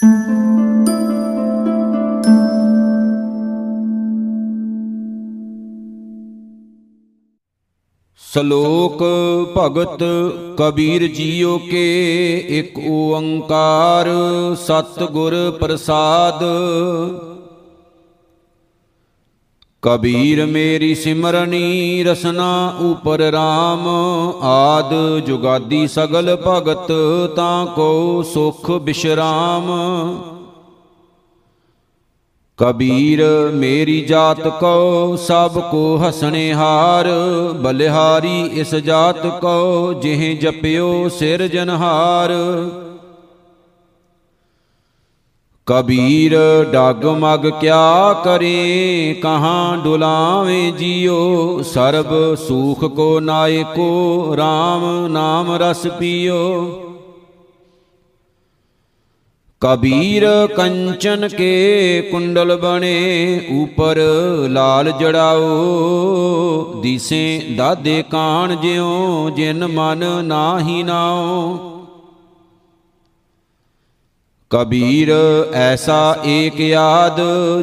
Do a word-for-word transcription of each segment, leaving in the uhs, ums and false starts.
शलोक भगत कबीर जियो के एक ओंकार सतगुर प्रसाद। कबीर मेरी सिमरनी रसना ऊपर राम आद जुगादी सगल भगत ताको सुख विश्राम। कबीर मेरी जात को सब को हसने हार बलिहारी इस जात को जिह जपियो सिरजनहार। कबीर डग मग क्या करें कहाँ डुलावें जियो सर्ब सूख को नाय को राम नाम रस पियो। कबीर कंचन के कुंडल बने ऊपर लाल जड़ाओ दिसे दादे कान ज्यो जिन मन नाही नाओ। कबीर ऐसा एक याद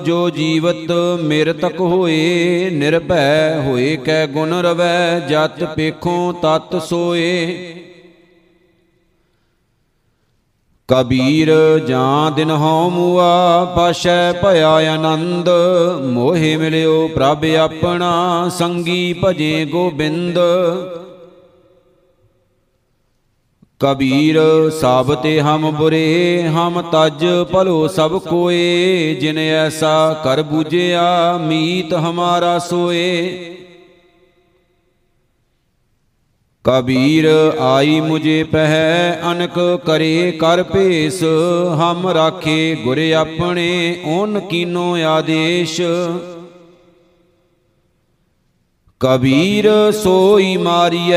जो जीवत मेर तक होए निर्भय होए कै गुण रवै जत पेखों तत सोए। कबीर जां दिन हों मुआ पाशै भया आनंद मोहे मिलियो प्रभ अपना संगी भजे गोबिंद। कबीर साबते हम बुरे हम तज भलो सब कोए जिन ऐसा कर बुझिया मीत हमारा सोए। कबीर आई मुझे पह अनक करे कर भेस हम राखे गुरे अपने ओन कीनो आदेश। कबीर सोई मारिय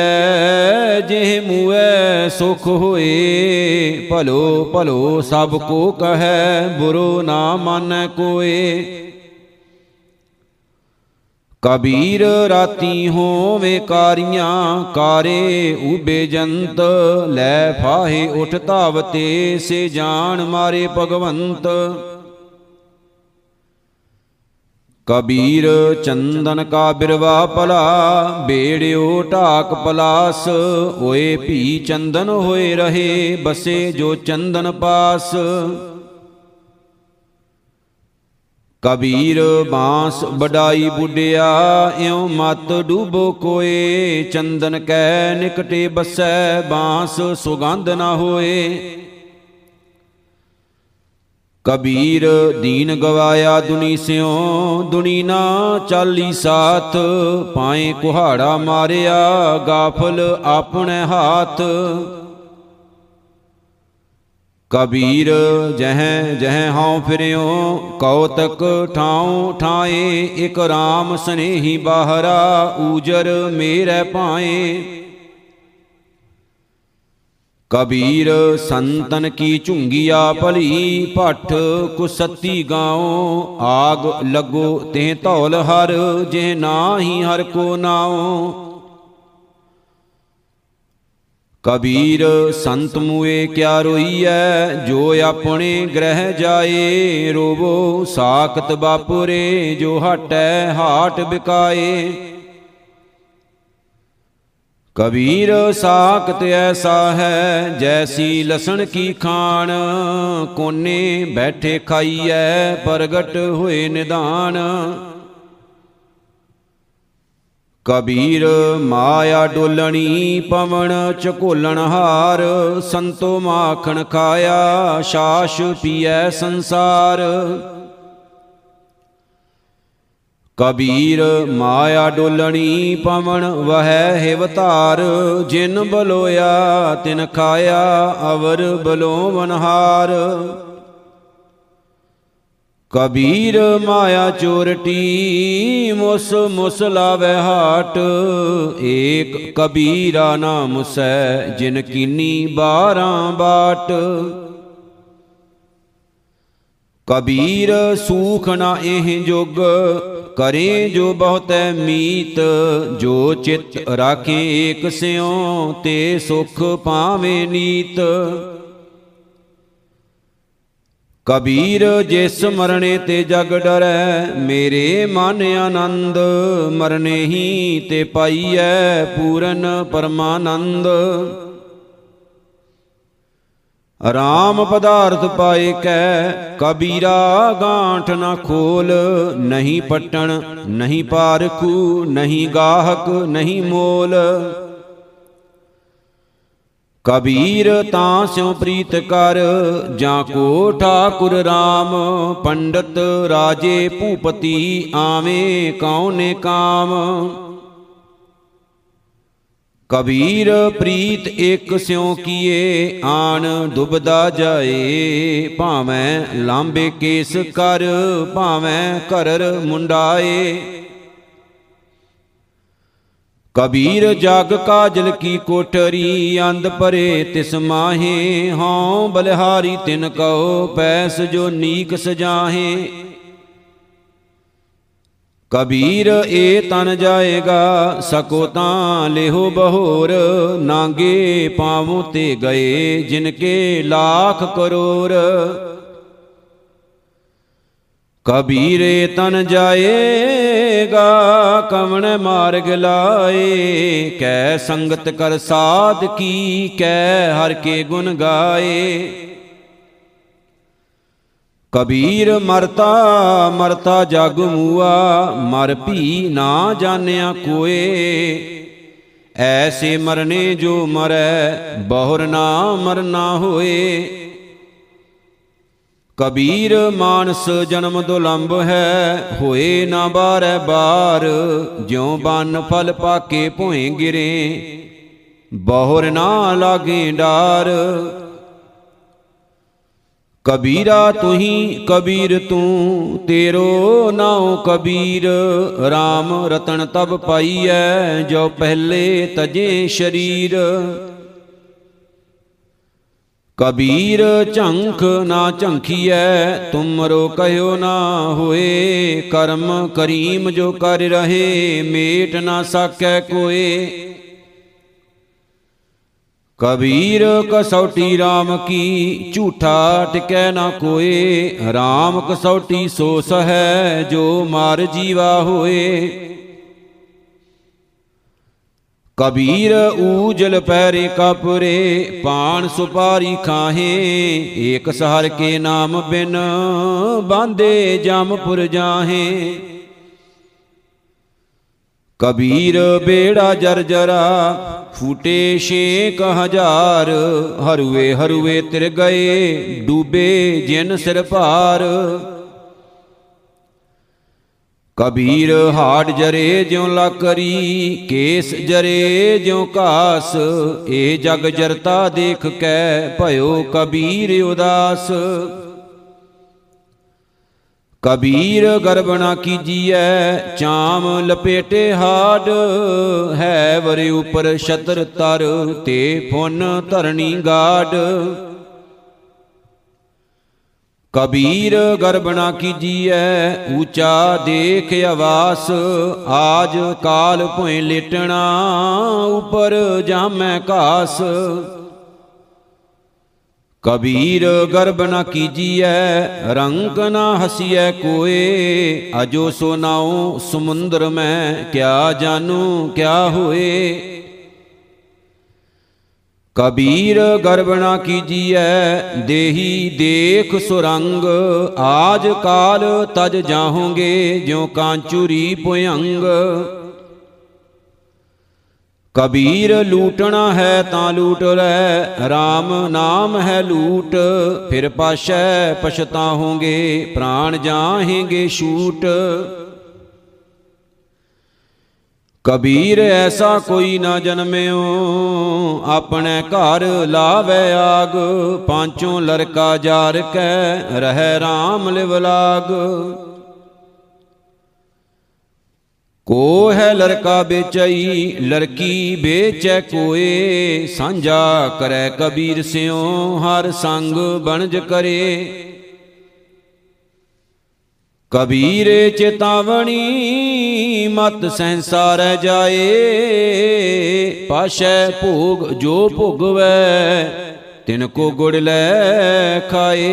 जेह मुए सुख होए भलो भलो सब को कह बुरो ना मन कोए। कबीर राती होवे कारियां कारे उबे जंत लै फाहे उठ धावते से जान मारे भगवंत। कबीर चंदन का बिरवा पला बेड़ियो ढाक पलास होए भी चंदन होए रहे बसे जो चंदन पास। कबीर बांस बड़ाई बुढ़िया इं मत डूबो कोए चंदन कै निकटे बसै बांस सुगंध ना होए। कबीर दीन गवाया दुनी स्यों दुनी ना चाली साथ पाए कुहाड़ा मारिया गाफल अपने हाथ। कबीर जह जह हां फिरियो कौतक ठाओ ठाए एक राम स्नेही बाहरा ऊजर मेरे पाए। कबीर संतन की झुंगिया भली भट्ठ कुसती गाओ आग लगो तें धौल हर जेह नाही हर को नाओ। कबीर संत मुए क्या रोईऐ जो अपने ग्रह जाए रोवो साकत बापुरे जो हटै हाट बिकाए। कबीर साकत ऐसा है जैसी लसन की खान कोने बैठे खाईऐ प्रगट होए निदान। कबीर माया डोलनी पवन चकोलन हार संतो माखन खाया छाछ पिए संसार। कबीर माया डोलनी पवन वह हेवतार जिन बलोया तिन खाया अवर बलोवनहार। कबीर माया चोरटी मुस मुस लावै हाट एक कबीरा ना मुसै जिन कीनी बारां बाट। कबीर सूख ना एह जोग करें जो बहुत मीत जो चित राखें एक स्यों ते सुख पावे नीत। कबीर जे स्मरणे ते जग डरै, मेरे मन आनंद मरने ही ते पाईऐ पूरन परमानंद। राम पदार्थ पाए कै कबीरा गांठ ना खोल, नहीं पट्टन नहीं पारखू नहीं गाहक नहीं मोल। कबीर तां स्यों प्रीत कर, जां को ठाकुर राम। पंडित राजे भूपति आवे कौने काम, कबीर प्रीत एक स्यों किए आन दुबदा जाए। भावें लांबे केस कर भावें करर मुंडाए, कबीर जग काजल की कोठरी अंध परे तिस माहे। हौं बलिहारी तिन कहो पैस जो नीक सजाहे, कबीर ए तन जाएगा सको तां लेहो बहोर। नांगे पावों ते गए जिनके लाख करोर, कबीर तन जाएगा कवन मार्ग लाए। कै संगत कर साध की कै हर के गुण गाए, कबीर मरता मरता जग मुआ। मर भी ना जानिया कोए, ऐसे मरने जो मरै बहुर ना मरना होए। कबीर मानस जन्म दुलंब है होए ना बारै बार, ज्यों बन फल पाके भोए गिरे बहुर ना लागे डार। कबीरा तुही कबीर तू तेरो नाओ कबीर, राम रतन तब पाईऐ जो पहले तजे शरीर। कबीर झंख ना झंखिए तुमरो कहो ना होए, कर्म करीम जो कर रहे मेट ना साकै कोए। कबीर कसौटी राम की झूठा टिकै ना कोए, राम कसौटी सो सहै जो मार जीवा होए। कबीर ऊजल पैरे कपरे पान सुपारी खाहे, एक सहर के नाम बिन बांधे जामपुर जाहे। कबीर बेड़ा जरजरा फूटे शेक हजार, हरुए हरुए तिर गए डूबे जिन सिर पार। कबीर हाड जरे ज्यों लाकरी केस जरे ज्यों कास, ए जग जरता देख कै भयो कबीर उदास। कबीर गर्भ ना कीजिए चाम लपेटे हाड, है वरे ऊपर छतर तर ते फुन धरनी गाड। कबीर गर्भ ना कीजिए ऊंचा देख आवास, आज काल भोए लेटना ऊपर जामै कास। कबीर गर्भ ना कीजिए रंग ना हसीए कोए, अजो सो नाओ समुंदर में क्या जानू क्या होए। कबीर गर्भ ना कीजिए देही देख सुरंग, आज काल तज जाहोंगे ज्यों कांचुरी भुयंग। कबीर लूटना है तां लूट लै, राम नाम है लूट, फिर पाशै पछताहोंगे प्राण जाहेंगे शूट। कबीर ऐसा कोई ना जन्म्यो अपने घर लावै आग, पांचों लड़का जार कै रह राम लिवलाग। को है लड़का बेचई लड़की बेचै कोए, सांझा करै कबीर स्यों हर संग बनज करे। कबीर चेतावनी मत सहसा रह जाए, पाशै भोग जो भोगवै तिनको गुड़ लै खाए।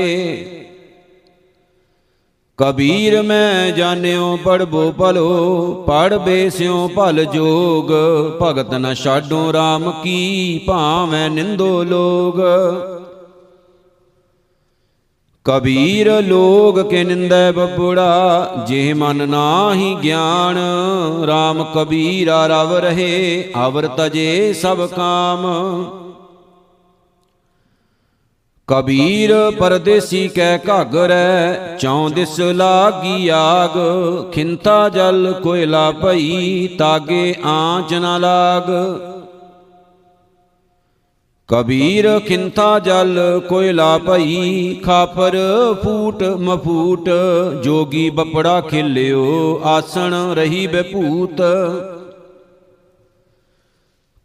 कबीर मैं जान्यो पढ़बो भलो पढ़ बेस्यो भल जोग भगत न छाडो राम की भावें निंदो लोग। कबीर लोग के निंदै बबुड़ा जेह मन नाही ज्ञान राम कबीरा रव रहे अवर तजे सब काम। कबीर परदेसी कै घागरै चौं दिस लागी आग खिंता जल कोयला पई तागे आँच न लाग। कबीर खिंता जल कोयला पई खापर फूट मफूट जोगी बपड़ा खिल्यो आसन रही बेपूत।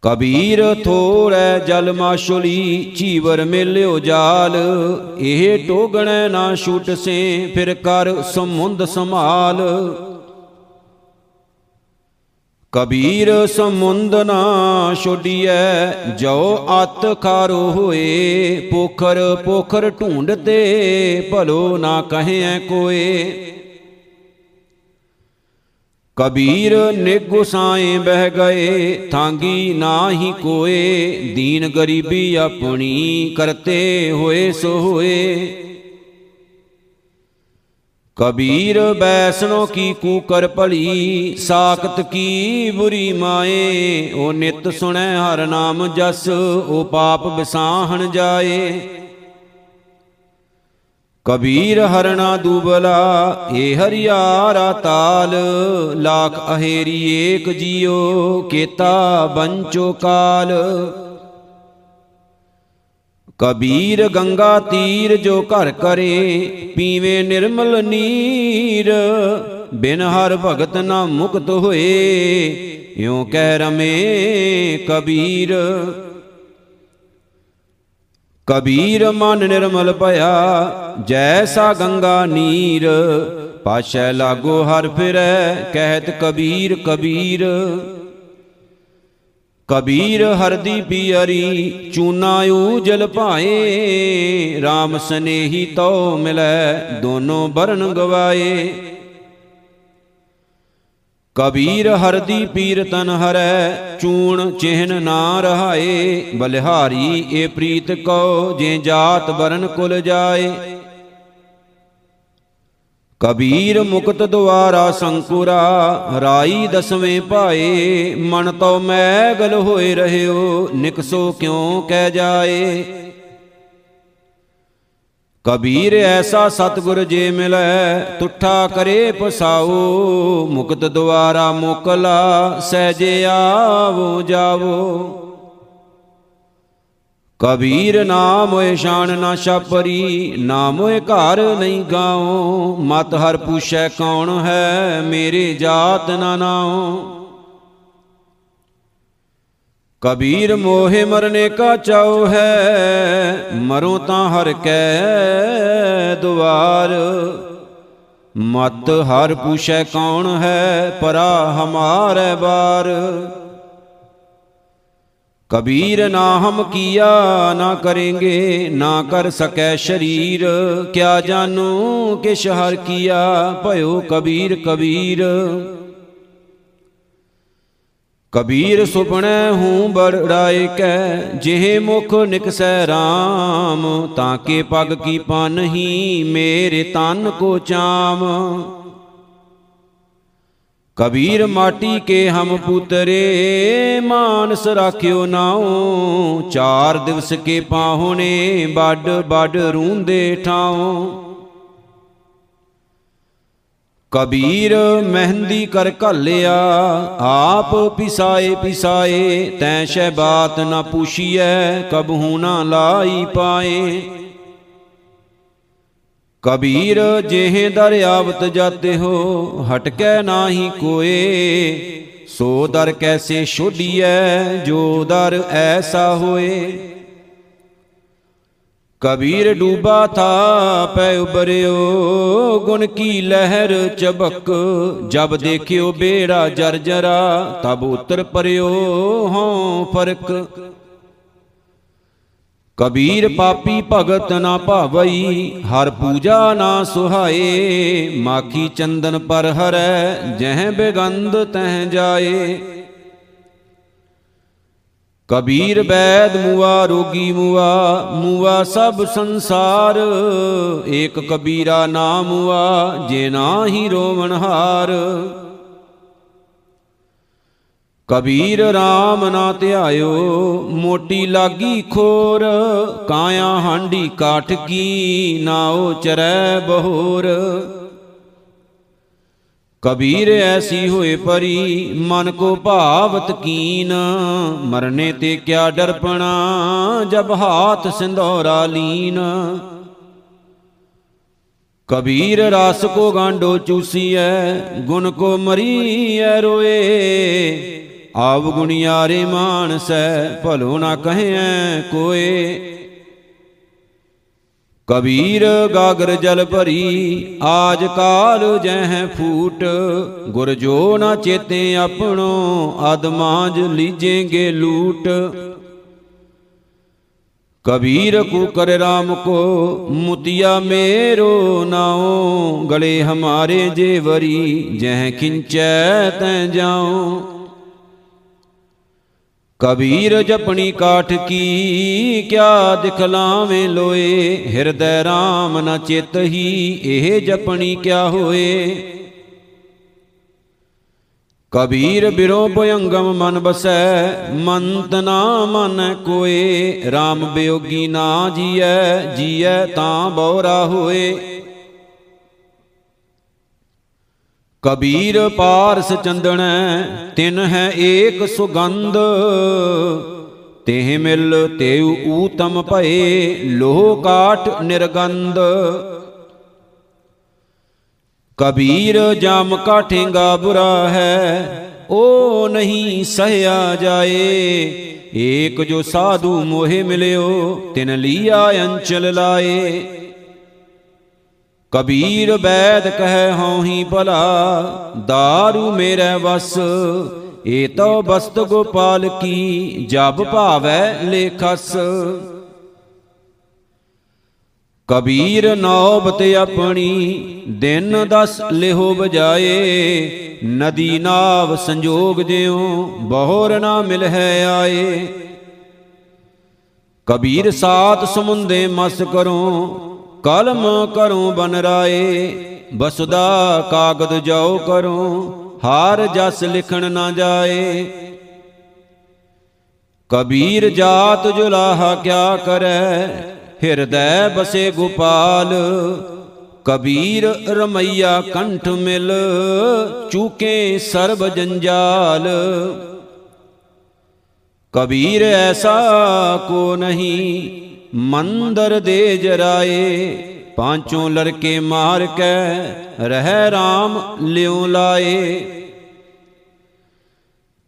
कबीर थोड़ै जल माशुली चीवर मेल्यो जाल एह टोगणै ना छूट से फिर कर समुंद समाल। कबीर समुंद ना छोड़िए जो अत खारो होए पोखर पोखर ढूंढते भलो ना कहे कोए। कबीर नेगो साए बह गए थांगी ना ही कोए दीन गरीबी अपनी करते होए सो होए। कबीर वैष्णो की कूकर भली साकत की बुरी माए ओ नित सुनै हर नाम जस ओ पाप बिसाहन जाए। कबीर हरना दुबला ए हरियारा ताल लाख अहेरी एक जियो केता बंचो काल। कबीर गंगा तीर जो घर करे पीवे निर्मल नीर बिन हर भगत ना मुक्त होए यूं कह रमे कबीर। कबीर मन निर्मल भया जैसा गंगा नीर पाशै लागो हर फिरै कहत कबीर कबीर। कबीर हरदी पियरी चूना ऊजल पाए राम स्नेही तो मिलै दोनों बरन गवाए। कबीर हरदी पीर तन हरै चूण चिहन ना रहाए बलिहारी ए प्रीत को जे जात बरन कुल जाए। कबीर मुकत द्वारा संकुरा राई दसवें पाए मन तो मैगल होए रहियो निकसो क्यों कह जाए। कबीर ऐसा सतगुर जे मिलै तुठा करे पसाओ मुकत द्वारा मोकला सहजे आवो जावो। कबीर नाम होए शान ना छापरी नाम होए घर नहीं गाओ मत हर पूछै कौन है मेरे जात ना नाओ। कबीर मोहे मरने का चाओ है मरो ता हर कै द्वार मत हर पूछे कौन है परा हमारे बार। कबीर ना हम किया ना करेंगे ना कर सके शरीर क्या जानू के शहर किया भयो कबीर कबीर। कबीर सुपने हूँ बड़ाए कै जेह मुख निकसै राम ताके पग की पानही मेरे तन को चाम। कबीर माटी के हम पुतरे मानस राख्यो नाओ चार दिवस के पाहुने बड़ बड़ रूंदे ठाओ। कबीर मेहंदी कर घलिया आप पिसाए पिसाए तैशै बात ना पूछिए कबहू ना लाई पाए। कबीर जेह दरियावत जाते हो हटकै नाही कोए सो दर कैसे छोड़िए जो दर ऐसा होए। कबीर डूबा था पै उबरियो गुण की लहर चबक जब देखियो बेड़ा जर्जरा तब उतर परियो हों फर्क। कबीर पापी भगत ना भावई, हर पूजा ना सुहाए। माखी चंदन पर हरै, जह बेगंध तह जाए। कबीर वैद मुआ रोगी मुआ, मुआ सब संसार। एक कबीरा नाम मुआ, जे ना ही रोवनहार। कबीर राम ना त्यायो, मोटी लागी खोर। काया हांडी काठ की, नाओ चरै बहोर। कबीर ऐसी होए परी, मन को भावत कीन। मरने ते क्या डरपना, जब हाथ सिंदौरा लीन। कबीर रास को गांडो चूसिए, गुण को मरीए रोए। आवगुणियारे मानस भलो ना कहे कोय। कबीर गागर जल भरी, आज काल जह फूट। गुर जो ना चेते अपनो, आदमाज लीजेंगे लूट। कबीर कुकर राम को, मुतिया मेरो नाओ। गले हमारे जेवरी, जह खिंचै तै जाओ। कबीर जपनी काठ की, क्या दिखलावें लोए। हृदय राम न चेत ही, एह जपनी क्या होए। कबीर बिरो भयंगम मन बसै, मंत ना मन कोए। राम वियोगी ना जियै, जियै तां बौरा होए। कबीर पारस चंदन तिन है एक सुगंध। तेह मिल तेउ ऊतम भये, लोह काठ निर्गंध। कबीर जाम काठेंगा बुरा है, ओ नहीं सहया जाए। एक जो साधु मोहे मिल्यो, तिन लिया अंचल लाए। कबीर वैद कह हौं ही भला, दारू मेरे बस। ए तो बस्त गोपाल की, जब भावै ले खस। कबीर नौबत अपनी, दिन दस लेहो बजाए। नदी नाव संजोग ज्यों, बहुर ना मिल है आए। कबीर सात समुंदे मस करो, कलम करो बन राए। बसदा कागद जाओ करो, हार जस लिखण ना जाए। कबीर जात जुलाहा क्या करे, हृदय बसे गोपाल। कबीर रमैया कंठ मिल, चूके सर्ब जंजाल। कबीर ऐसा को नहीं, मंदर दे जराए। पांचों लड़के मार कै, रह राम ल्यों लाए।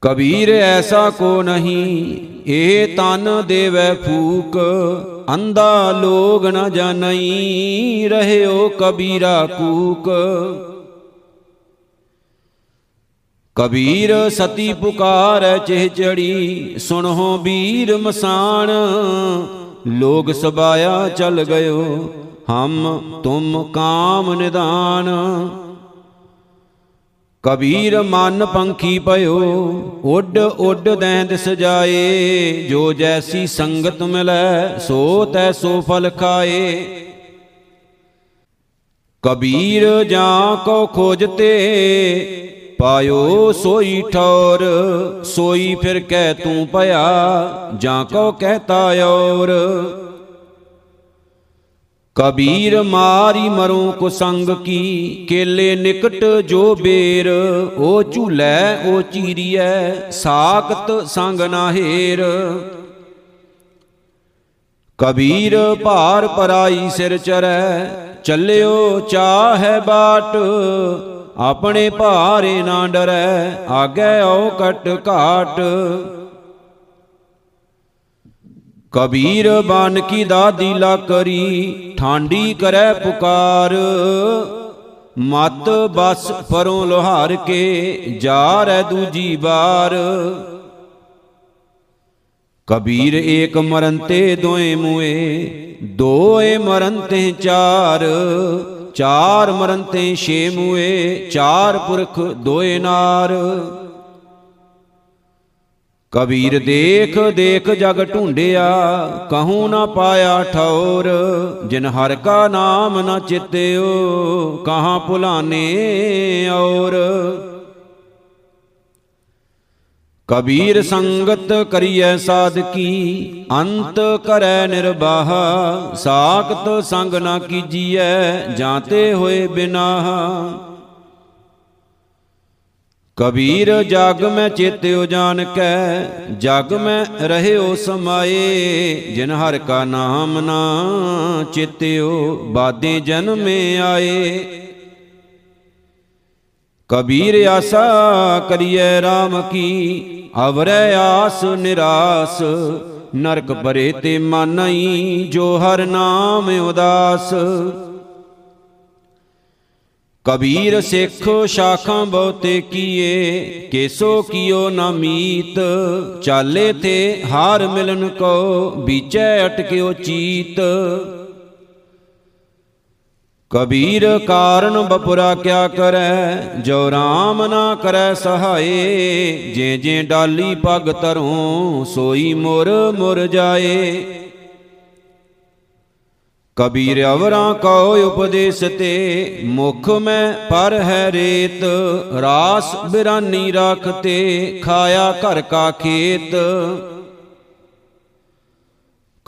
कबीर ऐसा को नहीं, ए तन देवै फूक। अंधा लोग न जानई, रहयो कबीरा कूक। कबीर सती पुकार चेहचड़ी, सुनहो वीर मसान। लोग सबाया चल गयो, हम तुम काम निदान। कबीर मन पंखी भयो, उड उड दैंद सजाए। जो जैसी संगत मिलै, सो तैसो फल खाए। कबीर जा को खोजते, पायो सोई ठौर। सोई फिर कह तू पया, जा को कहता और। कबीर मारी मरों को संग की, केले निकट जो बेर। ओ झूलै ओ चीरियै, साकत संग ना हेर। कबीर भार पराई सिर चरै, चलियो चाहे बाट। अपने भारे ना डरै, आगे औ कट काट। कबीर बान की दादी ला करी, ठांडी करै पुकार। मत बस परों लोहार के, जा रै दूजी बार। कबीर एक मरनते दोए मुए, दोए मरनते चार, चार मरनते छे मुए, चार पुरख दोए नार। कबीर देख देख जग ढूंढिया, कहूँ ना पाया ठौर, जिन हर का नाम न चित्यो, कहाँ भुलाने और। कबीर संगत करिए साधकी, अंत करे निर्वाहा, साकत संग ना कीजिए, जाते हुए बिनाहा। कबीर जग में चेत्यो जान कै, जग में रहे हो समाये, जिन हर का नाम ना चेत्यो, बादे जन्म में आए। कबीर आसा करिए राम की, अवरै आस निरास, नरक परे ते मानई, जो हर नाम उदास। कबीर सिख शाखा बहुते किए, केसो कियो नामीत, चाले थे हार मिलन को, बीचे अटक्यो चीत। कबीर कारण बपुरा क्या करे, जो राम ना करे सहाय, जे जे डाली पग धरों, सोई मोर मोर जाए। कबीर अवरा को उपदेश ते, मुख में पर है रेत, रास बिरानी राखते, खाया घर का खेत।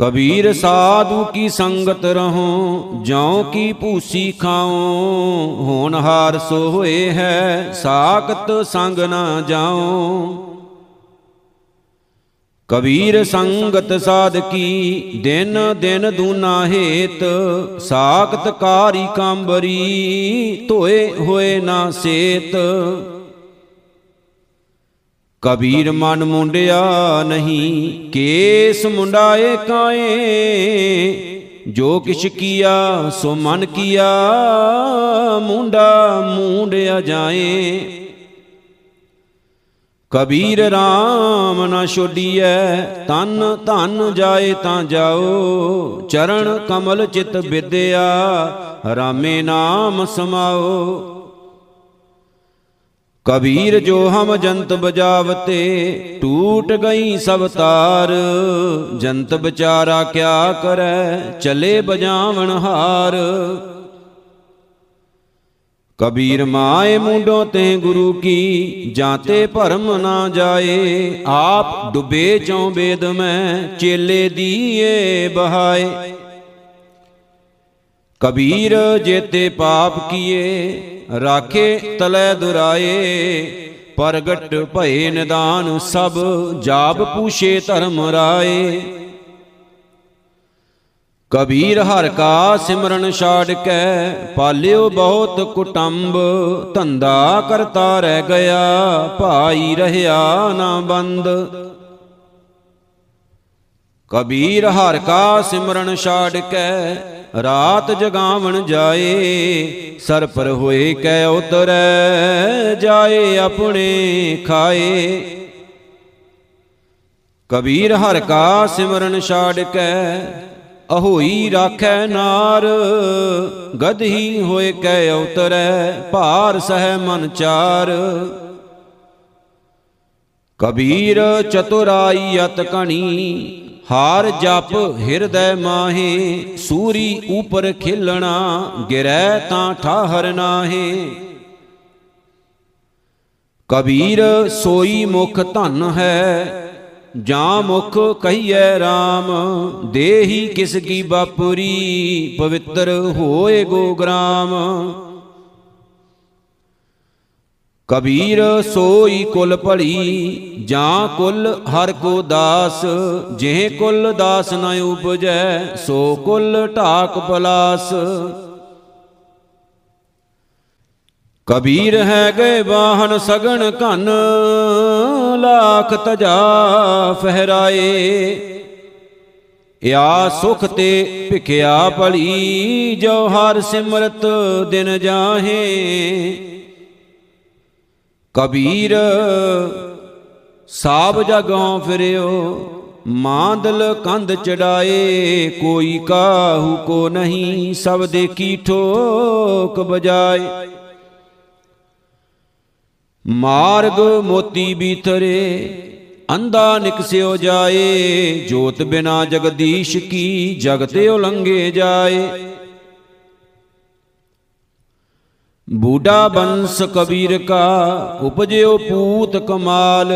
कबीर साधु की संगत रहो, जौ की भूसी खाओ, होनहार सो होए है, साकत संग ना जाओ। कबीर संगत साधकी, दिन दिन दूना हेत, साकत कारी कांबरी, धोए होए ना सेत। कबीर मन मुंडिया नहीं, केस मुंडाए काए, जो किछ किया सो मन किया, मुंडा मुंडिया जाए। कबीर राम ना छोड़िए, तन धन जाए तां जाओ, चरण कमल चित विद्या, रामे नाम समाओ। कबीर जो हम जंत बजावते, टूट गई सब तार, जंत बेचारा क्या करे, चले बजावन हार। कबीर माए मुंडों ते गुरु की, जाते भरम ना जाए, आप डुबे चौं बेद में, चेले दिए बहाए। कबीर जेते पाप किए, राखे तले दुराए, प्रगट भए निदान सब, जाप पूछे धर्म राए। कबीर हर का सिमरन छाड़ के, पालियो बहुत कुटुंब, धंधा करता रह गया, भाई रहया ना बंद। कबीर हर का सिमरन छाड़ के, रात जगावन जाए, सर पर होए कै उतरै, जाए अपने खाए। कबीर हर का सिमरन छाड़ के, अहोई राखै नार, गदही होए कै उतरै, भार सहै मन चार। कबीर चतुराई अत कणी, हार जप हृदय माहे, सूरी ऊपर खिलना, गिरै तां ठाहर नाहे। कबीर सोई मुख धन है, जा मुख कहिए राम, देही किसकी बापुरी, पवित्र होए गो ग्राम। कबीर सोई कुल भली, जा कुल हर को दास, जेह कुल दास न उपजै, सो कुल ढाक पलास। कबीर है गए वाहन सगन घन, लाख तजा फहराए, या सुख ते भिखिया भली, जो हर सिमरत दिन जाहे। कबीर साब जगहों फिरियो, मांदल कंध चढ़ाए कोई काहू को नहीं, सब देखी ठोक बजाए। मार्ग मोती भीतरे अंधा निकस्यो जाए, जोत बिना जगदीश की जगते उलंघे जाए। बूढ़ा बंस कबीर का उपजयो पूत कमाल,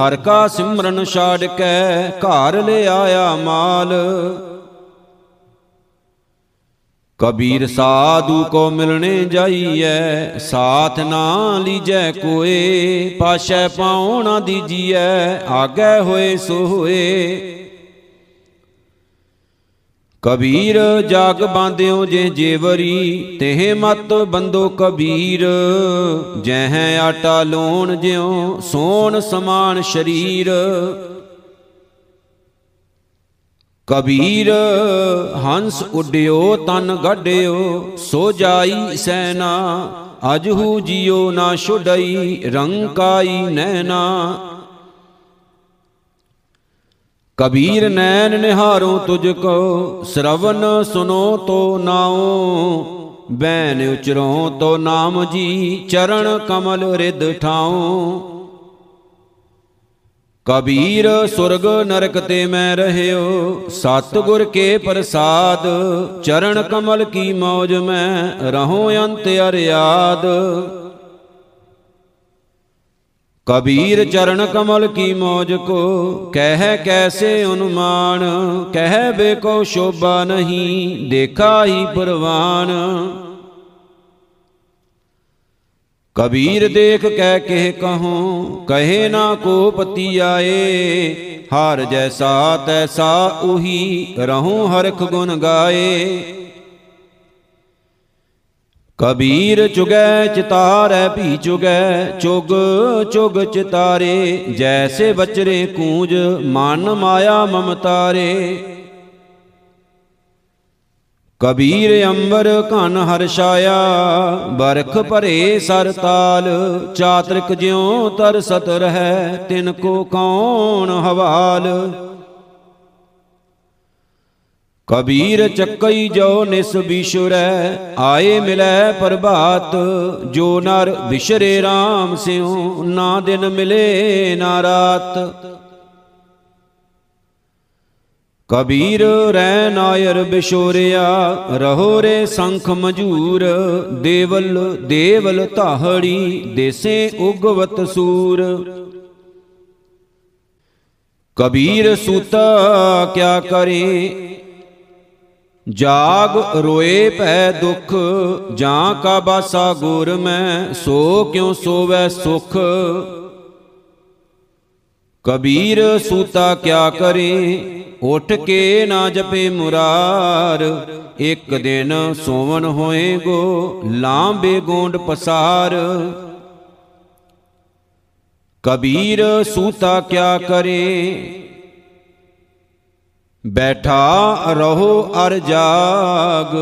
हर का सिमरन छाड़ के घर ले आया माल। कबीर साधु को मिलने जाइए, साथ ना लीजै कोए, पाशे पाओ ना दीजिए, आगे होए सो होए। कबीर जाग बांध्यो जे जेवरी, तेह मत बंदो कबीर। जह आटा लोन ज्यो सोन समान शरीर। कबीर हंस उड्यो तन गड्यो, सो जाई सैना, अजहू जियो ना छुडई, रंकाई नैना। कबीर नैन निहारो तुझको, श्रवण सुनो तो नाओ, बैन उचरो तो नाम जी, चरण कमल रिद ठाओ। कबीर सुरग नरक ते मैं रहयो, सतगुर के प्रसाद, चरण कमल की मौज में रहो अंत अरियाद। कबीर चरण कमल की मौज को कह कैसे अनुमान, कह बेको शोभा नहीं, देखा ही परवान। कबीर देख कह के कहो, कहे ना को पति आए, हार जैसा तैसा उही, रहूं हरख गुन गाए। कबीर चुगै चितारे भी चुगै, चुग चुग चितारे, जैसे बचरे कूंज, मान माया ममतारे। कबीर अंबर कान हर्षाया, बरख परे सरताल, चातरिक ज्यों तरसत रहै, तिनको कौन हवाल। कबीर चक्कई जो निस बिशुरै, आए मिलै प्रभात, जो नर बिशरे राम सिंह, ना दिन मिले ना रात। कबीर रै नायर बिशोरिया, रहो रे संख मजूर, देवल देवल ताहड़ी, देसे उगवत सूर। कबीर सूता क्या करे, जाग रोए पै दुख, जां का बासा गुर मैं, सो क्यों सोवै सुख। कबीर सूता क्या करे, उठ के ना जपे मुरार, एक दिन सोवन होए गो, लांबे गोंड पसार। कबीर सूता क्या करे, बैठा रहो अर जाग,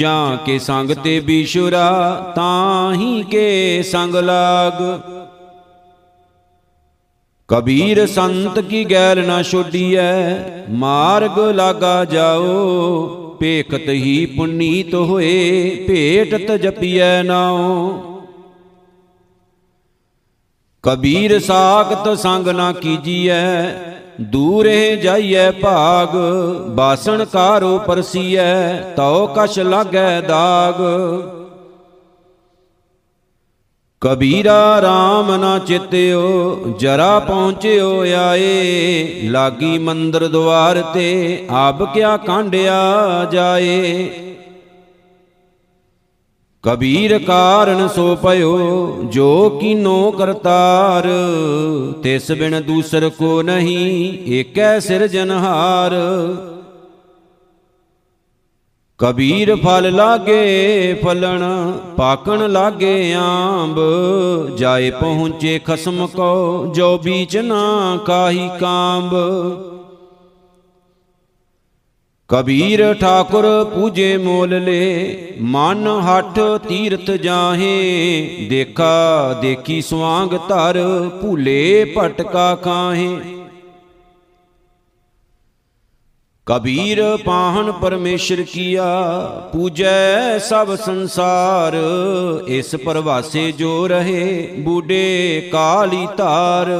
जां के संग ते बिशुरा, ताही के संग लाग। कबीर संत की गैल ना छोड़िए, मार्ग लागा जाओ, पेखत ही पुनीत होए, भेटत जपिए नाओ। कबीर सागत संग ना कीजिए, दूरे जाइए भाग, बासन कारो परसीए, तौ कश लागै दाग। कबीरा राम ना चित्यो, जरा पहुँच्यो आए, लागी मंदिर द्वार ते, अब क्या कांडिया जाए। कबीर कारण सो पयो, जो कीनो करतार, तिस बिन दूसर को नहीं, एकै सिरजनहार। कबीर फल लागे फलन, पाकन लागे आंब, जाए पहुँचे खसम को, जो बीच ना काही कांब। कबीर ठाकुर पूजे मोल ले, मन हठ तीर्थ जाहे, देखा देखी स्वांग तर, भूले भटका काहे। कबीर पाहन परमेश्वर किया पूजै सब संसार। इस परवासे जो रहे बूढ़े काली तार।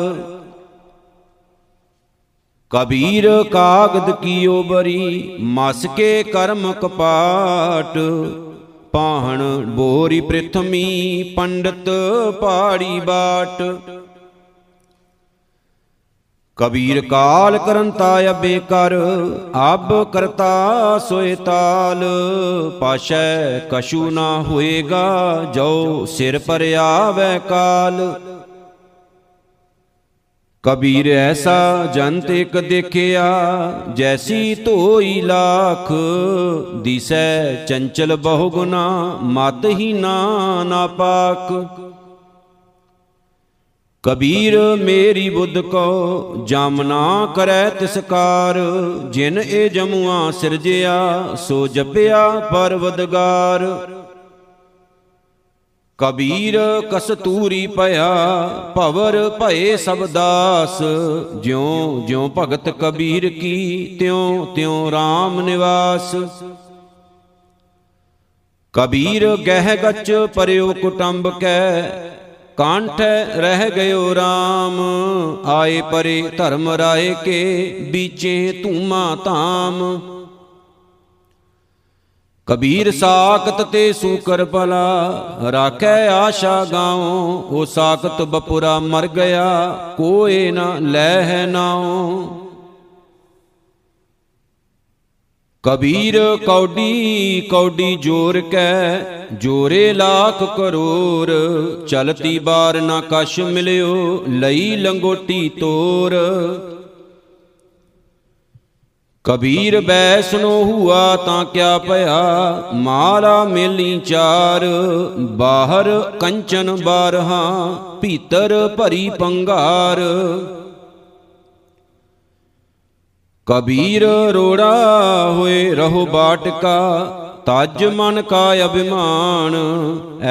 कबीर कागद कियो बरी मस के कर्म कपाट। पाहन बोरी पृथ्वी पंडित पाड़ी बाट। कबीर काल करंता अबे कर अब करता सोए ताल। पाशै कशु ना होएगा जो सिर पर आवे काल। कबीर ऐसा जंत एक देखिया जैसी धोई लाख। दिसै चंचल बहुगुना मत ही ना नापाक। कबीर मेरी बुद्ध को जामना करै तिसकार। जिन ए जमुआ सिरजिया सो जपिया परवदगार। कबीर कस्तूरी पया पवर भये सब दास। ज्यों ज्यों भगत कबीर की त्यों त्यों राम निवास। कबीर गह गच परयो कुटुंब कै कांठ रह गयो राम। आए परे धर्म राय के बीचे धूमा धाम। कबीर साकत ते सूकर भला राखे आशा गाओ। ओ साकत बपुरा मर गया कोए ना लह नाओ। कबीर कौडी कौडी जोर कै जोरे लाख करोर। चलती बार ना कश मिलियो लई लंगोटी तोर। कबीर बैसनो हुआ तां क्या पया माला मेली चार। बाहर कंचन बारहा भीतर भरी पंगार। कबीर रोड़ा होए रहो बाटका ताज मन का अभिमान।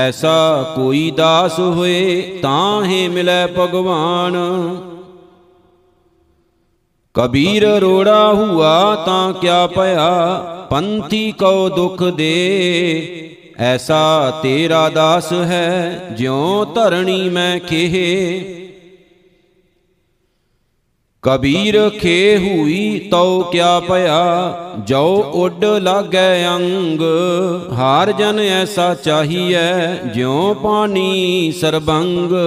ऐसा कोई दास होए ताहे मिले भगवान। कबीर रोड़ा हुआ तां क्या पया पंथी को दुख दे। ऐसा तेरा दास है ज्यों धरणी मैं खेहे। कबीर खे हुई तो क्या पया जो उड लागे अंग। हार जन ऐसा चाहिए ज्यों पानी सरबंग।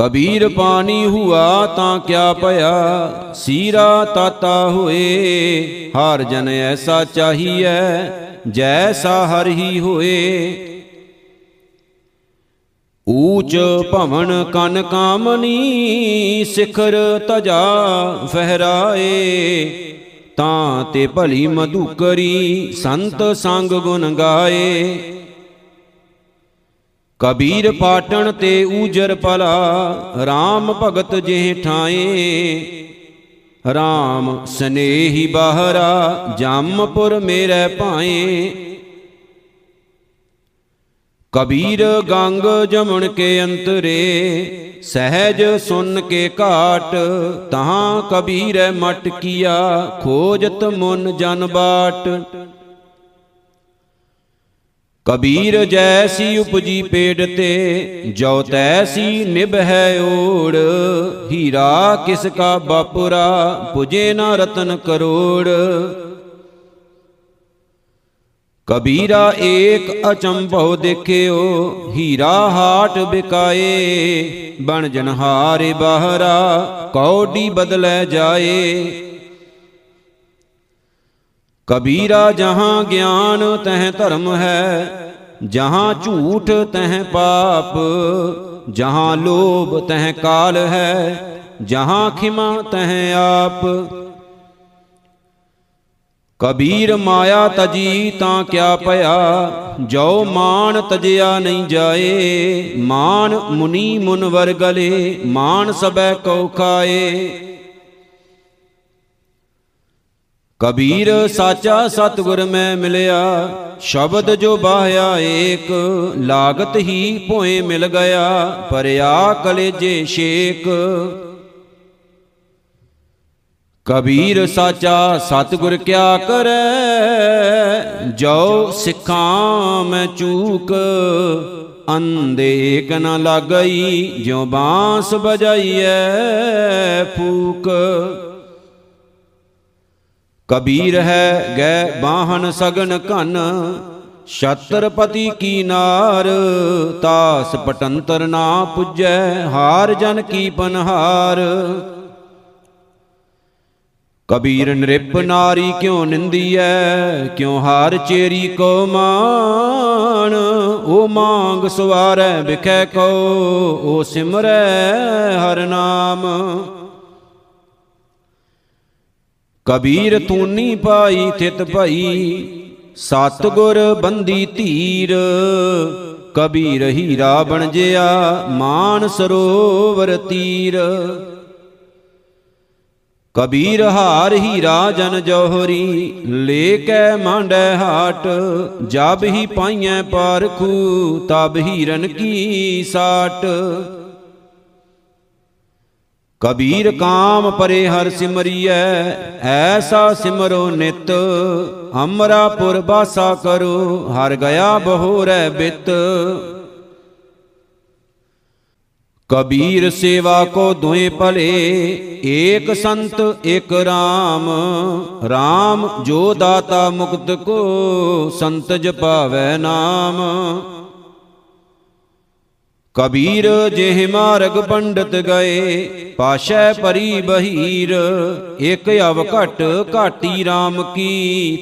कबीर पानी हुआ तां क्या पया सीरा ताता होए। हार जन ऐसा चाहिए जैसा हर ही होए। ऊंच भवन कन कामनी शिखर तजा फहराए। तां ते भली मधुकरी संत संग गुण गाए। कबीर पाटन ते ऊजर पला राम भगत जेह ठाए। राम स्नेही बाहरा जामपुर मेरे पाए। कबीर गंग जमन के अंतरे सहज सुन के काट। तहां कबीर मट किया खोजत मुन जन बाट। कबीर जैसी उपजी पेड़ ते जो तैसी निभ है ओड़। हीरा किसका बापुरा पुजे ना रतन करोड़। कबीरा एक अचंभो देखियो हीरा हाट बिकाए। बन जनहार बाहरा कौडी बदले जाए। कबीरा जहाँ ज्ञान तह धर्म है जहाँ झूठ तह पाप। जहाँ लोभ तह काल है जहाँ खिमा तह आप। कबीर माया तजी तां क्या पया जो मान तजया नहीं जाए। मान मुनि मुनवर गले मान सबे कौ खाए। कबीर साचा सतगुर में मिलया शब्द जो बाह्या एक। लागत ही पोए मिल गया परया कलेजे शेक। कबीर साचा सतगुर क्या करे, जो सिखा मैं चूक अंधेक न लागई, जो बांस बजाइए फूक। कबीर है गै बाहन सगन कन, छत्रपति की नार तास पटंतर ना पुजै, हार जन की पनहार। कबीर नृप नारी क्यों निंदी है, क्यों हार चेरी को मान, ओ मांग सवारै बिखै को, ओ सिमरै हर नाम। कबीर तूनी पाई थित भई, सतगुर बंदी तीर, कबीर हीरा बन जिया मान सरोवर तीर। कबीर हार हीरा जन जोहरी, लेके मांडे हाट, जब ही पाइए पारखू, तब हिरन की साट। कबीर काम परे हर सिमरिय, ऐसा सिमरो नित, अमरापुर बासा करो, हर गया बहोर बित। कबीर सेवा को दुए भले, एक संत एक राम, राम जो दाता मुक्त को, संत जपावै नाम। कबीर जेह मार्ग पंडित गए, पाशै परी बहीर, एक अव घट घाटी राम की,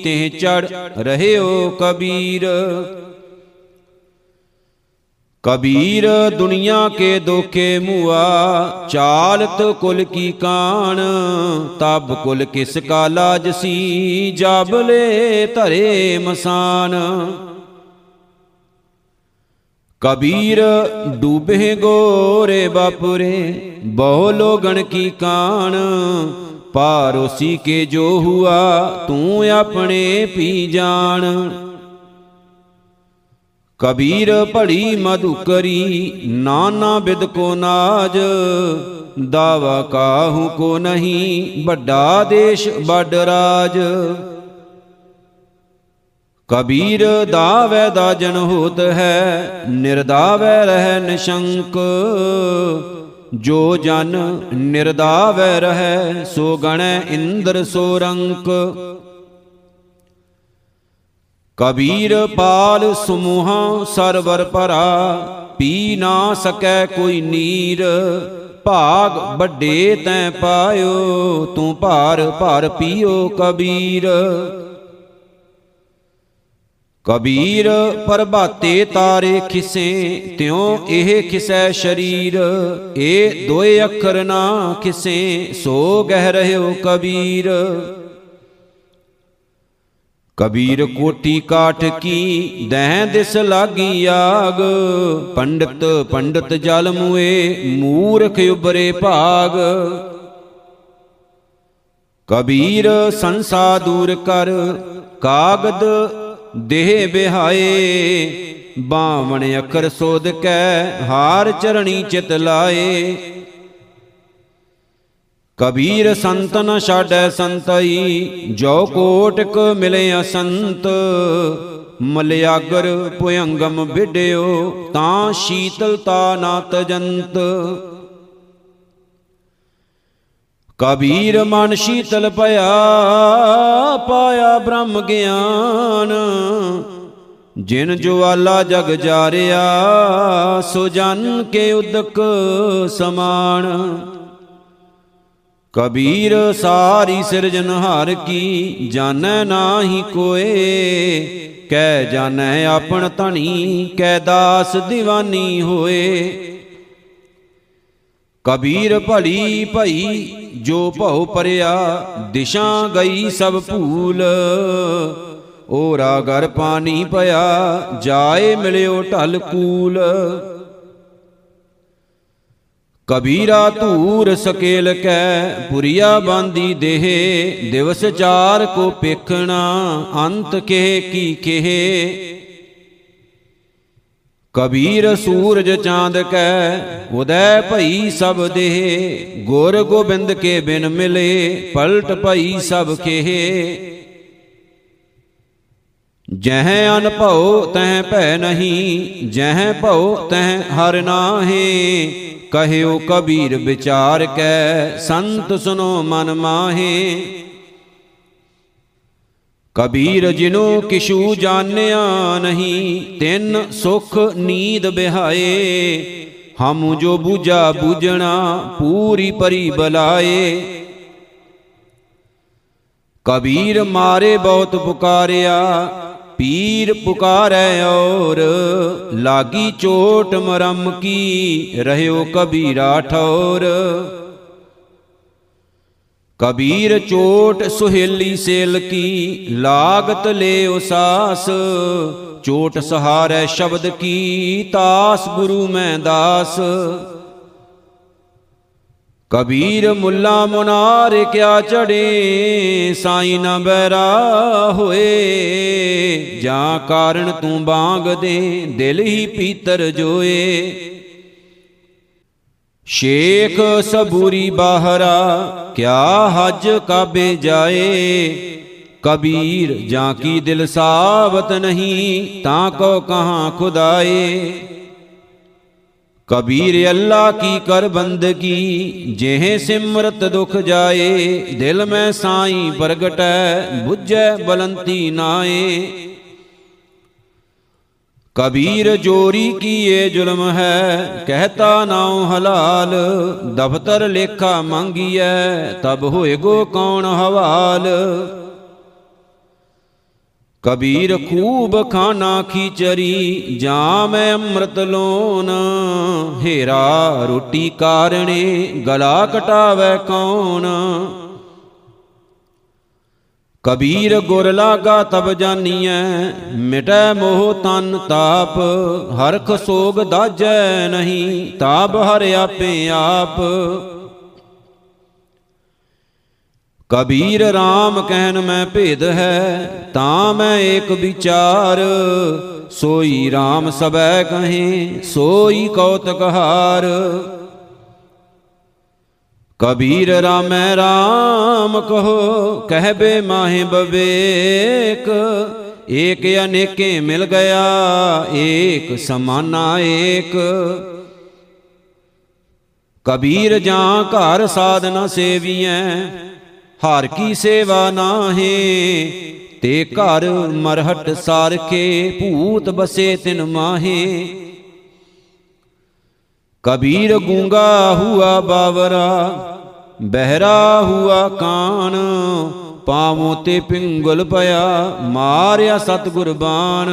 तेह चढ़ रहे हो कबीर। कबीर दुनिया के दोखे मुआ, चालत कुल की कान, तब कुल किसका लाजसी, जाबले धरे मसान। कबीर डूबे गोरे बापुरे, बहु लोगन की कान, पारोसी के जो हुआ, तू अपने पी जान। कबीर पड़ी मधुकरी, नाना बिद को नाज, दावा काहू को नहीं, बड़ा देश बड़ राज। कबीर दावै दाजन होत है, निर्दावै रह निशंक, जो जन निर्दावै रह, सो गणै इंद्र सो रंक। कबीर पाल समूहा सरवर भरा, पी ना सकै कोई नीर, भाग बड़े तैं पायो, तू भार भार पियो कबीर। कबीर प्रभाते तारे खिसे, त्यों एह खिसै शरीर, ए दोए अखर ना खिसे, सो गह रहे हो कबीर। कबीर कोटी काठ की, दह दिस लागी आग, पंडित पंडित जल मुए, मूर्ख उबरे भाग। कबीर संसा दूर कर, कागद देह बिहाए, बावन अखर सोध कै, हार चरणी चित लाए। कबीर संतन छाडै संतई, जो कोटक मिले असंत, मलयागर पुयंगम बिड्यो, तां शीतलता ना तजंत। कबीर मन शीतल पया, पाया ब्रह्म ज्ञान, जिन ज्वाला जग जारिया, सो जन के उदक समान। कबीर सारी सिरजनहार की, जानै नाही कोए, कै जानै आपन धनी, कै दास दीवानी होए। कबीर भली भई जो भव परिया, दिशा गई सब भूल, ओरा घर पानी पया, जाए मिलियो ढल कूल। कबीरा धूर सकेल कै, पुरिया बांधी देहे, दिवस चार को पेखना, अंत केह की केहे। कबीर सूरज चांद कै उदय भई सब देह, गुर गोबिंद के बिन मिले पलट भई सब केह। जह अन भौ तह भै नहीं, जह भौ तह हर नाहे। कहो कबीर विचार कै संत सुनो मन माहे। कबीर जिनो किशु जानिया नहीं, तिन सुख नींद बिहाए। हम जो बुझा बुझना पूरी परी बलाए। कबीर मारे बहुत पुकारिया पीर पुकारै और। लागी चोट मरम की रहयो कबीरा ठौर। कबीर चोट सुहेली सेल की लागत ले उसास। चोट सहारे शब्द की तास गुरु मैं दास। कबीर मुल्ला मुनार क्या चढ़े साईं न बैरा होए। जा कारण तू बांग दे दिल ही पीतर जोए। शेख सबूरी बाहरा क्या हज काबे जाए। कबीर जाकी दिल सावत नहीं ताको कहाँ खुदाए। कबीर अल्लाह की कर बंदगी जेह सिमरत दुख जाए। दिल में साईं प्रगटै बुझे बलंती नाए। कबीर जोरी की ये जुल्म है कहता नाउ हलाल। दफ्तर लेखा मांगिए तब होएगो कौन हवाल। कबीर खूब खाना खिचड़ी जाम अमृत लोन। हेरा रोटी कारणे गला कटावे कौन। कबीर गुर लागा तब जानिए मिटै मोह तन ताप। हरख सोग दाजै नहीं ताप हर आपे आप। कबीर राम कहन मैं भेद है ता मैं एक विचार। सोई राम सबै कहें सोई कौतकहार। कबीर राम राम कहो कहबे माहे बवेक। एक अनेके मिल गया एक समाना एक। कबीर जा घर साधना सेविए हार की सेवा नाहे। ते घर मरहट सारखे भूत बसे तिन माहे। कबीर गूंगा हुआ बावरा बहरा हुआ कान। पांवों ते पिंगल पया मारिया सतगुर बाण।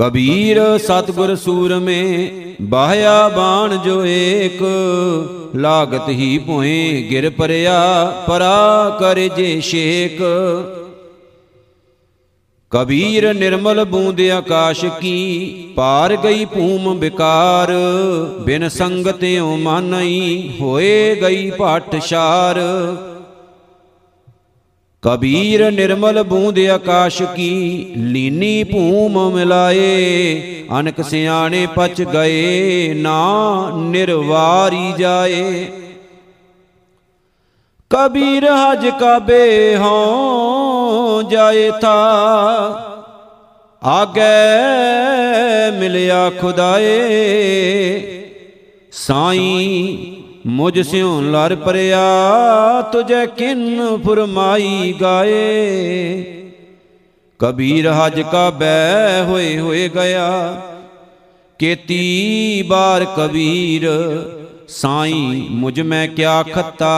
कबीर सतगुर सूर में बाया बाण जो एक। लागत ही भोए गिर परया परा करे जे शेक। कबीर निर्मल बूंद आकाश की पार गई भूम विकार। बिन संगत्यों मानई होए गई पाठशार। कबीर निर्मल बूंद आकाश की लीनी भूम मिलाए। अनक सियाणे पच गए ना निर्वारी जाए। कबीर हज काबे हों जाए था आगे मिलया खुदाए। साईं मुझ स्यों लर परया तुझे किन फुरमाई गाए। कबीर हज काबे होए होए गया केती बार कबीर। साईं मुझ में क्या खता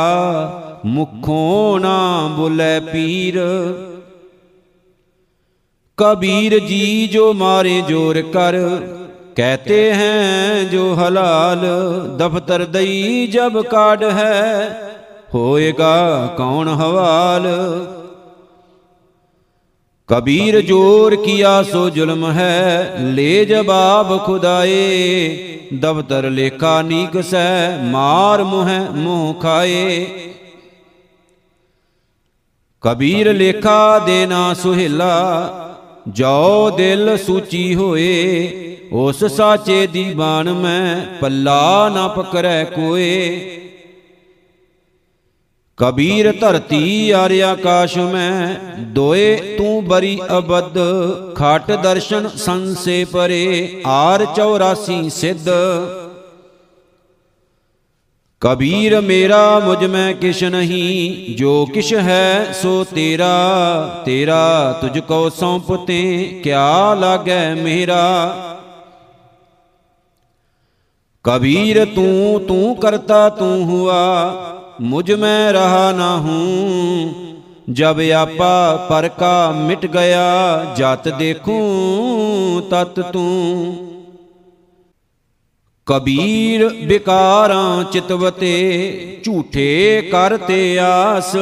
मुखों ना बोले पीर। कबीर जी जो मारे जोर कर कहते हैं जो हलाल। दफ्तर दई जब काड है होएगा कौन हवाल। कबीर जोर किया सो जुल्म है ले जवाब खुदाए। दफ्तर लेखा नीक सै मार मुँह मुँह खाए। कबीर लेखा देना सुहेला ਜੋ ਦਿਲ ਸੂਚੀ ਹੋਏ ਉਸ ਸਾਚੇ ਦੀ ਬਾਣ ਮੈਂ ਪੱਲਾ ਨਾ ਪਕੜੈ ਕੋਏ। ਕਬੀਰ ਧਰਤੀ ਆਰਿ ਆਕਾਸ਼ ਮੈਂ ਦੋਏ ਤੂੰ ਬਰੀ ਅਬਦ ਖਾਟ ਦਰਸ਼ਨ ਸੰਸੇ ਪਰੇ ਆਰ ਚੌਰਾਸੀ ਸਿੱਧ। कबीर मेरा मुझ में किश नहीं जो किश है सो तेरा तेरा तुझको सौंपते क्या लागे मेरा। कबीर तू तू करता तू हुआ मुझ में रहा ना हूँ जब आपा पर का मिट गया जात देखूँ तत तू। कबीर बिकारां चितवते झूठे करते आस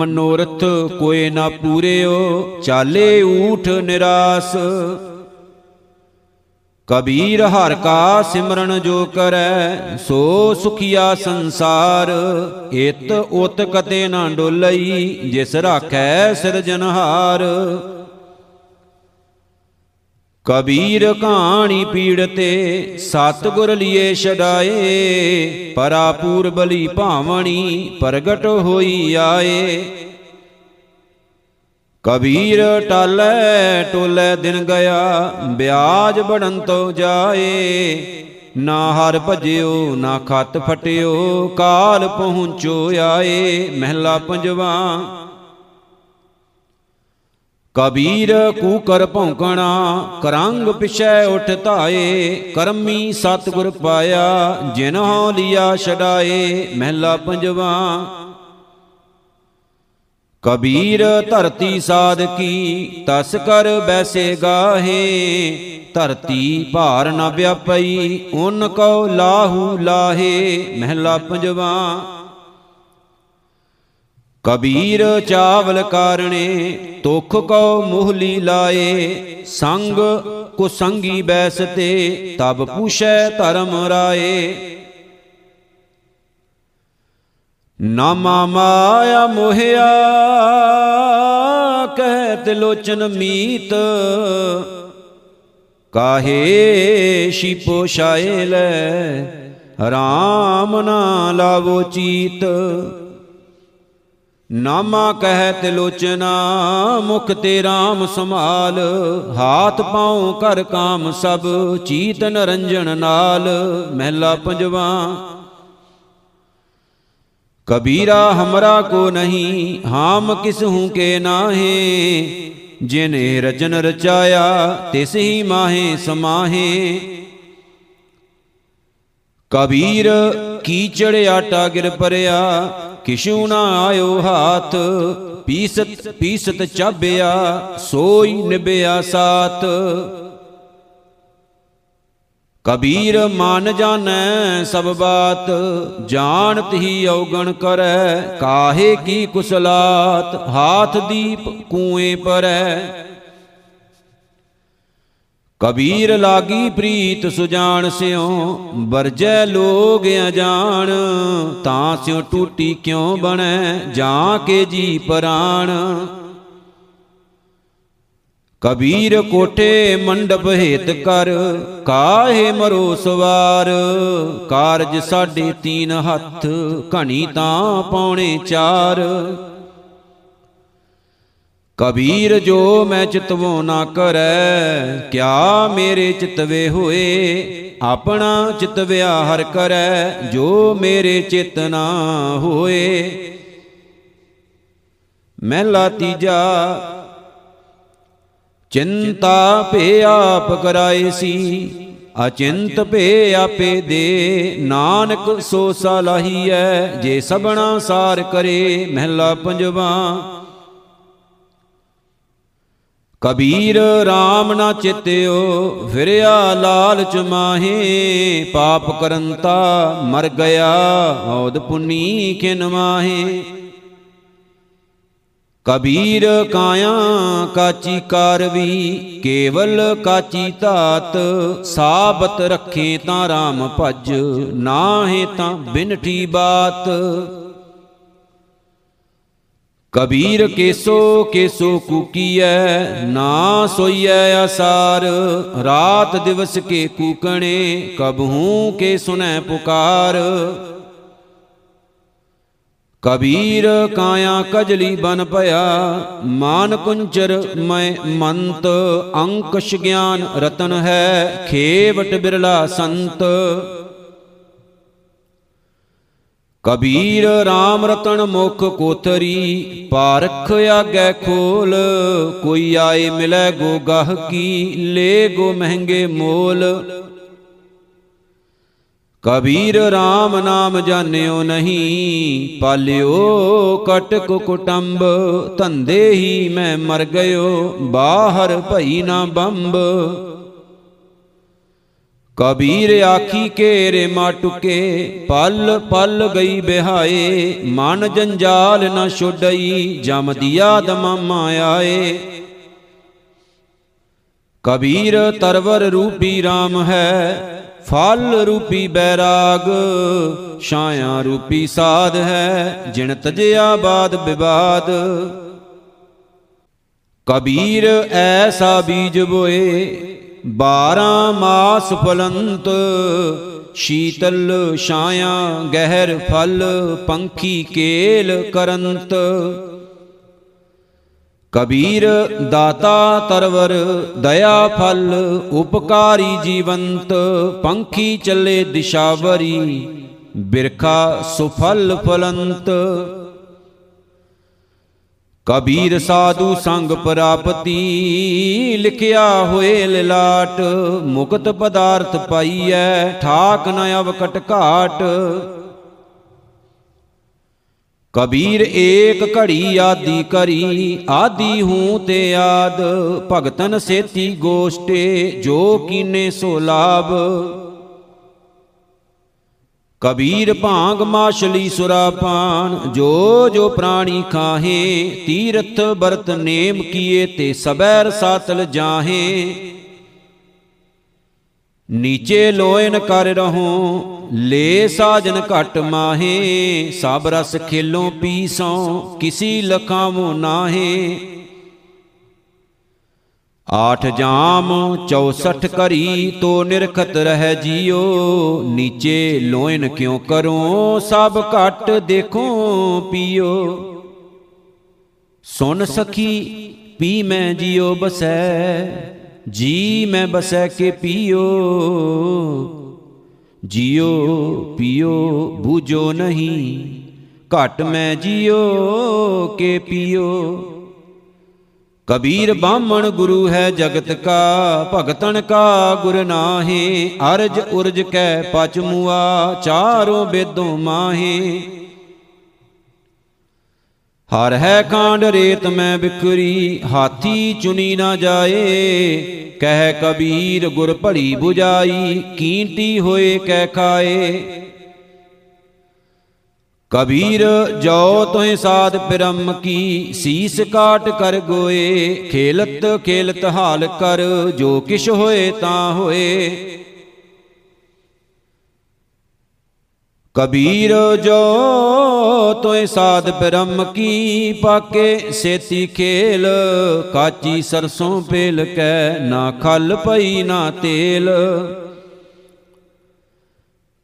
मनोरथ कोई ना पूरे ओ चाले ऊठ निरास। कबीर हर का सिमरन जो करे सो सुखिया संसार एत ओत कते ना डोलई जिस राखै सिरजनहार। कबीर कहानी पीड़ते सतगुर लिए छड़ाए परा पूर्बली भावनी प्रगट होई आए। कबीर टालै टोलै दिन गया ब्याज बढ़न तो जाए ना हर भजयो ना खत फटियो काल पहुँचो आए। महला पंजवा। कबीर कूकर भौंकणा करंग पिछै उठ धाए करमी सतगुर पाया जिन्हों लिया छड़ाए। महला पंजवा। कबीर धरती साध की तस कर बैसे गाहे धरती भार न व्यापई उन को लाहू लाहे। महला पंजवा। कबीर चावल कारणे तुख को मुहली लाए संग कुसंगी बैसते तब पूछै धर्म राए। नामा माया मोहिया कहत लोचन मीत काहे शिपो शाए लै राम ना लावो चीत। नामा कहत लोचना मुख ते राम संभाल हाथ पाओ कर काम सब चीत निरंजन नाल। महला पंजवा। कबीरा हमरा को नहीं हाम किसहूँ के नाहे जिन्हें रचन रचाया तिस ही माहे समाहे। कबीर कीचड़ आटा गिर परया किशु ना आयो हाथ पीसत पीसत चाबिया सोई निबिया साथ। कबीर मान जानै सब बात जानत ही औगण करै काहे की कुसलात हाथ दीप कुएं परै। कबीर लागी प्रीत सुजान स्यों बरजै लोग अजान तां स्यों टूटी क्यों बनै जाके जी प्राण। कबीर कोठे मंडप हेत कर काहे मरो सवार कारज साढ़े तीन हथ घनी तां पौने चार। कबीर जो मैं चितवो ना करै क्या मेरे चितवे होए अपना चितव्या हर करै जो मेरे चित ना होए। महला तीजा। चिंता पे आप कराए सी अचिंत पे आपे दे नानक सो सलाही है जे सबना सार करे। महला पंजवा। कबीर राम ना चित्यो फिरया लालच माहे पाप करंता मर गया औद पुनी खिन माहे। कबीर काया काची कारवी केवल काची तात साबत रखे तां राम भज नाहे तां बिनठी बात। कबीर केसो केसो कूकीय ना सोइय असार, रात दिवस के कूकणे कबहूँ के सुनै पुकार। कबीर काया कजली बन पया मान कुंचर मैं मंत, अंकश ज्ञान रतन है खेवट बिरला संत। कबीर राम रतन मुख कोतरी पारख आगे खोल, कोई आए मिले गो गाह की ले गो महंगे मोल। कबीर राम नाम जान्यो नहीं पाल्यो कटक कुटुंब, धंधे ही मैं मर गयो बाहर भई ना बंब। कबीर आखी के रे माटुके पल पल गई बिहाए, मन जंजाल न छोड़ई जम दिया दमामा आए। कबीर तरवर रूपी राम है फल रूपी बैराग, छाया रूपी साध है जिन तजया बाद विवाद। कबीर ऐसा बीज बोए बारह मास फलंत, शीतल छाया गहर फल पंखी केल करंत। कबीर दाता तरवर दया फल उपकारी जीवंत, पंखी चले दिशावरी बिरखा सुफल फलंत। कबीर साधु संग प्राप्ति लिखिया होए ललाट, मुकत पदार्थ पाईए ठाक न अवकट घाट। कबीर एक घड़ी आदि करी आदि हूँ ते आद, भगतन सेती गोष्ठे जो कीने सो लाभ। कबीर भांग माछली सुरापान जो जो प्राणी खाहे, तीर्थ बरत नेम किए ते सबैर सातल जाहे। नीचे लोयन कर रहो ले साजन घट माहे, सब रस खेलो पी सौ किसी लखावो नाहे। आठ जाम चौसठ करी तो निरखत रह जियो, नीचे लोयन क्यों करो सब घट देखो पियो। सुन सखी पी मैं जियो बसै, जी मैं बसै के पियो। जियो पियो बूझो नहीं, घट मैं जियो के पियो। कबीर ब्राह्मण गुरु है जगत का, भगतन का गुर नाहे। अर्ज उर्ज कै पचमुआ चारों बेदों माहे, हर है कांड रेत में बिखरी हाथी चुनी ना जाए। कह कबीर गुर भली बुझाई कींटी होए कै खाए। कबीर जो तुह साध ब्रह्म की सीस काट कर गोए, खेलत खेलत हाल कर जो किश होए ता होए। कबीर जो तुह साध ब्रह्म की पाके सेती खेल, काची सरसों पेल कै ना खल पई ना तेल।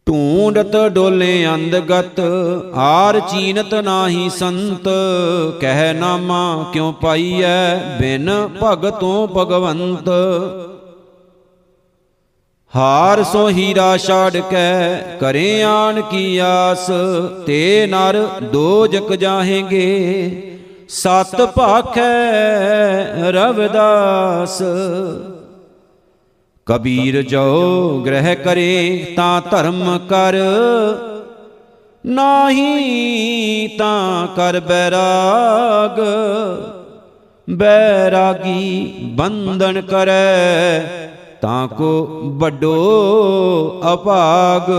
ढूंढत डोले अंधगत आर चीनत नाही संत, कह नामा क्यों पाई है बिन भगतों भगवंत। हार सो हीरा छाड़ कै करे आन की आस, ते नर दो जग जाहेंगे सत भाखै रविदास। कबीर जो ग्रह करे ता धर्म कर, नाही ता कर बैराग। बैरागी बंधन करे ता को बड़ो अपाग।